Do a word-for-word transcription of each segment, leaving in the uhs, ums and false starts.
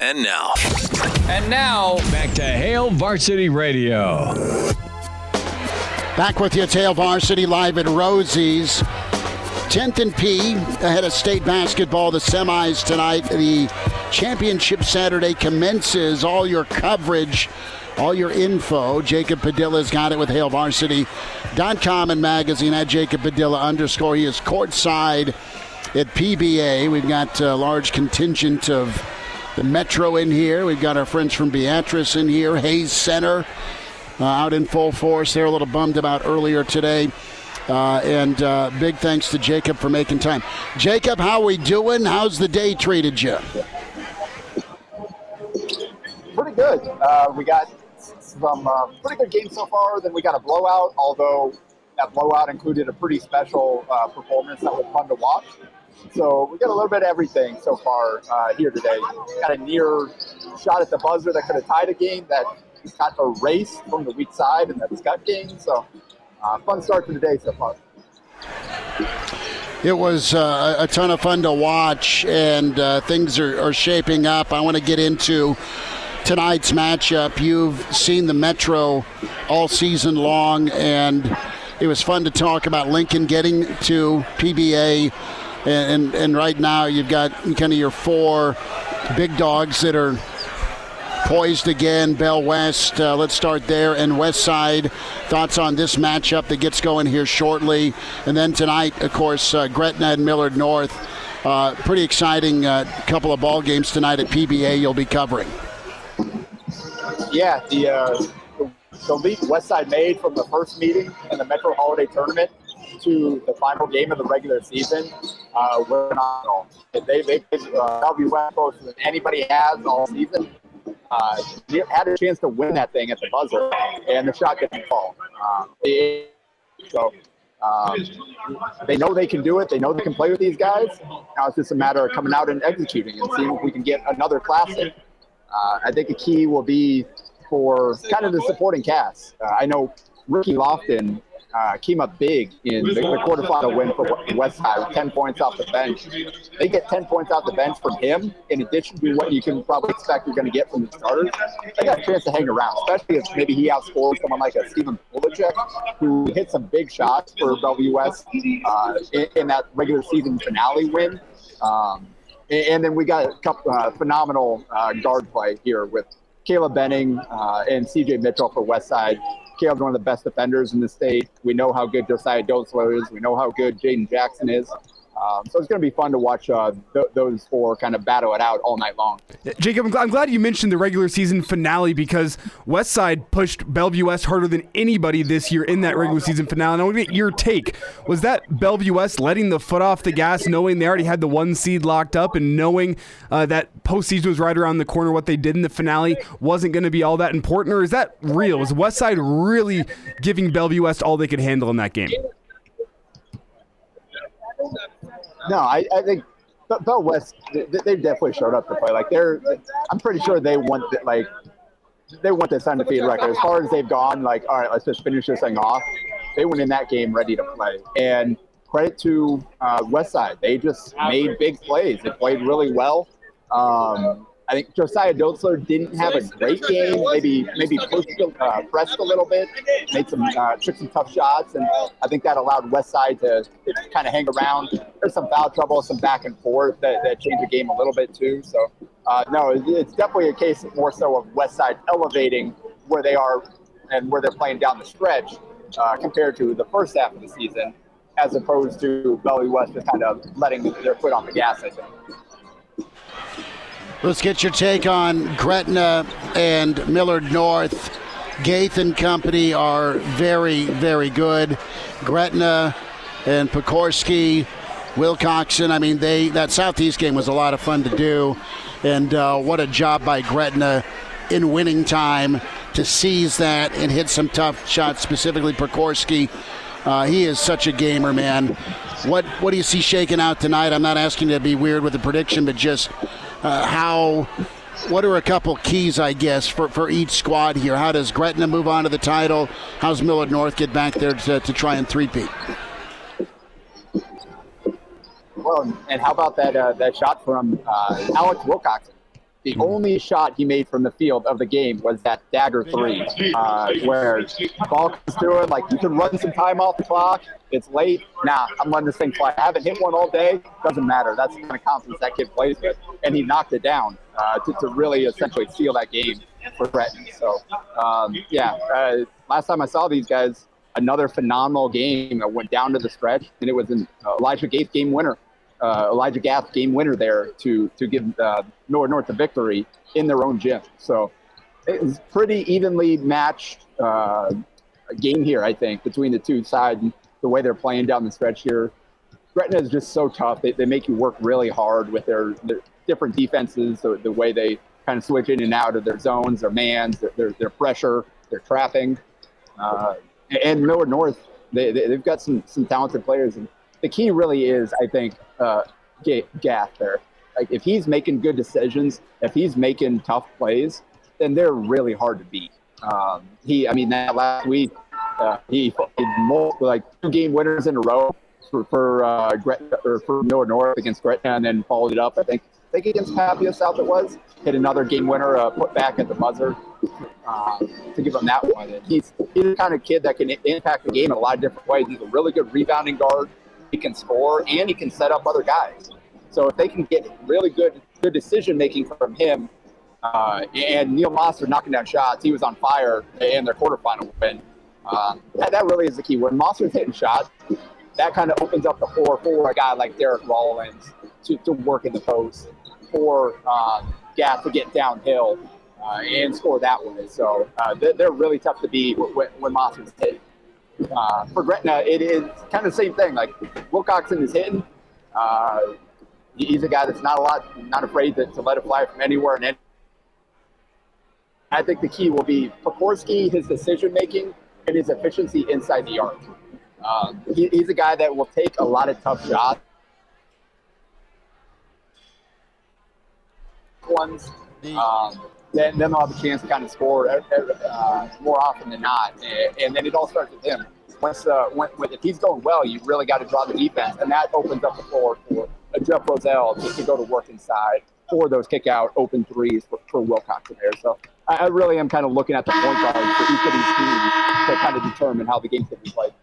And now, and now, back to Hail Varsity Radio. Back with you, Hail Varsity live at Rosie's. tenth and P ahead of state basketball, the semis tonight. The championship Saturday commences. All your coverage, all your info. Jacob Padilla's got it with Hail Varsity dot com and magazine at Jacob Padilla underscore. He is courtside at P B A. We've got a large contingent of the Metro in here. We've got our friends from Beatrice in here. Hayes Center uh, out in full force. They're a little bummed about earlier today. Uh, and uh, big thanks to Jacob for making time. Jacob, how we doing? How's the day treated you? Pretty good. Uh, we got some uh, pretty good games so far. Then we got a blowout, although that blowout included a pretty special uh, performance that was fun to watch. So we got a little bit of everything so far uh, here today. Got a near shot at the buzzer that could have tied a game that got erased from the weak side in that Scott game. So uh, fun start to the day so far. It was uh, a ton of fun to watch, and uh, things are, are shaping up. I want to get into tonight's matchup. You've seen the Metro all season long, and it was fun to talk about Lincoln getting to P B A. And, and and right now you've got kind of your four big dogs that are poised again. Bell West, uh, let's start there, and West Side. Thoughts on this matchup that gets going here shortly. And then tonight, of course, uh, Gretna and Millard North. Uh, pretty exciting uh, couple of ball games tonight at P B A you'll be covering. Yeah, the, uh, the, the leap West Side made from the first meeting in the Metro Holiday Tournament to the final game of the regular season, uh, we're phenomenal. They they played uh, Bellevue West closer than anybody has all season. Uh, they had a chance to win that thing at the buzzer, and the shot didn't fall. Uh, they, so um, they know they can do it. They know they can play with these guys. Now it's just a matter of coming out and executing and seeing if we can get another classic. Uh, I think a key will be for kind of the supporting cast. Uh, I know Ricky Lofton Uh, came up big in the, the quarterfinal win for West Side, ten points off the bench. They get ten points off the bench from him, in addition to what you can probably expect you're going to get from the starters. They got a chance to hang around, especially if maybe he outscores someone like a Stephen Pulisic, who hit some big shots for Bellevue West uh, in, in that regular season finale win. Um, and, and then we got a couple, uh, phenomenal uh, guard play here with Caleb Benning uh, and C J Mitchell for West Side. Caleb's one of the best defenders in the state. We know how good Josiah Dotzler is. We know how good Jaden Jackson is. Um, so it's going to be fun to watch uh, th- those four kind of battle it out all night long. Jacob, I'm, gl- I'm glad you mentioned the regular season finale, because West Side pushed Bellevue West harder than anybody this year in that regular season finale. And I want to get your take. Was that Bellevue West letting the foot off the gas, knowing they already had the one seed locked up, and knowing uh, that postseason was right around the corner, what they did in the finale wasn't going to be all that important? Or is that real? Was West Side really giving Bellevue West all they could handle in that game? No, I, I think Bell West, they, they definitely showed up to play. Like, they're, I'm pretty sure they want the, like, they want this undefeated record. As far as they've gone, like, all right, let's just finish this thing off. They went in that game ready to play. And credit to uh, West Side, they just made big plays. They played really well. Um, I think Josiah Dotzler didn't have a great game. Maybe maybe pushed, uh, pressed a little bit, made some uh, took some tough shots, and I think that allowed West Side to, to kind of hang around. There's some foul trouble, some back and forth that, that changed the game a little bit too. So uh, no, it, it's definitely a case more so of West Side elevating where they are and where they're playing down the stretch uh, compared to the first half of the season, as opposed to Bellevue West just kind of letting their foot on the gas, I think. Let's get your take on Gretna and Millard North. Gaith and company are very, very good. Gretna and Pokorski, Wilcoxon. I mean, they that Southeast game was a lot of fun to do. And uh, what a job by Gretna in winning time to seize that and hit some tough shots, specifically Pokorski. Uh, he is such a gamer, man. What what do you see shaking out tonight? I'm not asking you to be weird with the prediction, but just uh, how, what are a couple keys, I guess, for, for each squad here? How does Gretna move on to the title? How's Millard North get back there to, to try and three-peat? Well, and how about that uh, that shot from uh, Alex Wilcox? The only shot he made from the field of the game was that dagger three, uh, where the ball comes through it, like, you can run some time off the clock. It's late. Nah, I'm letting this thing fly. I haven't hit one all day. Doesn't matter. That's the kind of confidence that kid plays with. And he knocked it down uh, to, to really essentially seal that game for Breton. So, um, yeah, uh, last time I saw these guys, another phenomenal game. I went down to the stretch, and it was an Elijah Gaith game winner. Uh, Elijah Gath game winner there to to give uh, North North the victory in their own gym. So it was pretty evenly matched uh, game here, I think, between the two sides and the way they're playing down the stretch here. Gretna is just so tough. They they make you work really hard with their, their different defenses, the, the way they kind of switch in and out of their zones, their mans, their, their, their pressure, their trapping. Uh, and Millard North, they, they, they've got some, some talented players. And the key really is, I think, Uh, Gath there. Like, if he's making good decisions, if he's making tough plays, then they're really hard to beat. Um, he, I mean, that last week uh, he played multiple, like two game winners in a row for for uh, Gretna, or for Millard North against Gretna, and then followed it up. I think, I think against Papio South it was, hit another game winner, uh, put back at the buzzer uh, to give him that one. And he's he's the kind of kid that can impact the game in a lot of different ways. He's a really good rebounding guard. He can score, and he can set up other guys. So if they can get really good good decision-making from him, uh, and Neil Monster knocking down shots, he was on fire in their quarterfinal win. Uh, that, that really is the key. When Monster's hitting shots, that kind of opens up the floor for a guy like Derek Rollins to, to work in the post, for uh, Gath to get downhill uh, and score that way. So uh, they're, they're really tough to beat when, when Monster's hitting. Uh, for Gretna, it is kind of the same thing. Like, Wilcoxon is hitting. Uh, he's a guy that's not a lot, not afraid to, to let it fly from anywhere. And any. I think the key will be Pokorski, his decision-making, and his efficiency inside the arc. Um, he, he's a guy that will take a lot of tough shots. Ones. Um, Then, then they'll have a chance to kind of score uh, more often than not. And then it all starts with him. Once, uh, when, when, if he's going well, you really got to draw the defense. And that opens up the floor for uh, Jeff Roselle to, to go to work inside for those kick-out open threes for, for Wilcoxon there. So I, I really am kind of looking at the point guard for each of these teams to kind of determine how the game's going to be played.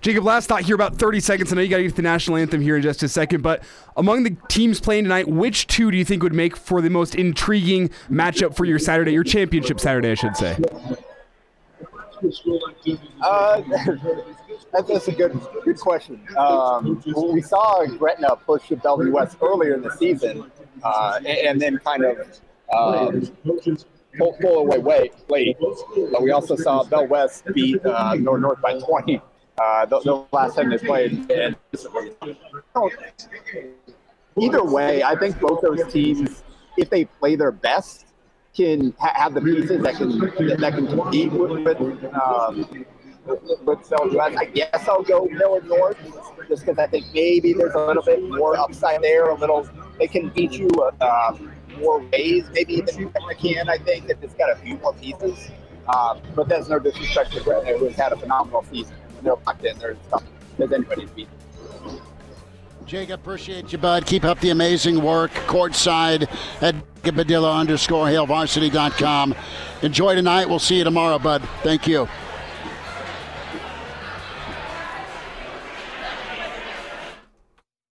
Jacob, last thought here, about thirty seconds. I know you got to get to the national anthem here in just a second, but among the teams playing tonight, which two do you think would make for the most intriguing matchup for your Saturday, your championship Saturday, I should say? Uh, that's a good good question. Um, we saw Gretna push to Bellevue West earlier in the season, uh, and, and then kind of um, pull, pull away way, late. But we also saw Bell West beat uh, North North by twenty. Uh, the, the last time they played. And either way, I think both those teams, if they play their best, can ha- have the pieces that can that, that can compete with with, um, with, with Bellevue West. I guess I'll go Millard North, just because I think maybe there's a little bit more upside there. A little, they can beat you uh, more ways, maybe even they can. I think that it's got a few more pieces, uh, but that's no disrespect to Gretna, who has had a phenomenal season. They're locked in. There's, there's anybody to beat. Jacob, appreciate you, bud. Keep up the amazing work. Courtside at Jacob Padilla underscore Hail Varsity dot com. Enjoy tonight. We'll see you tomorrow, bud. Thank you.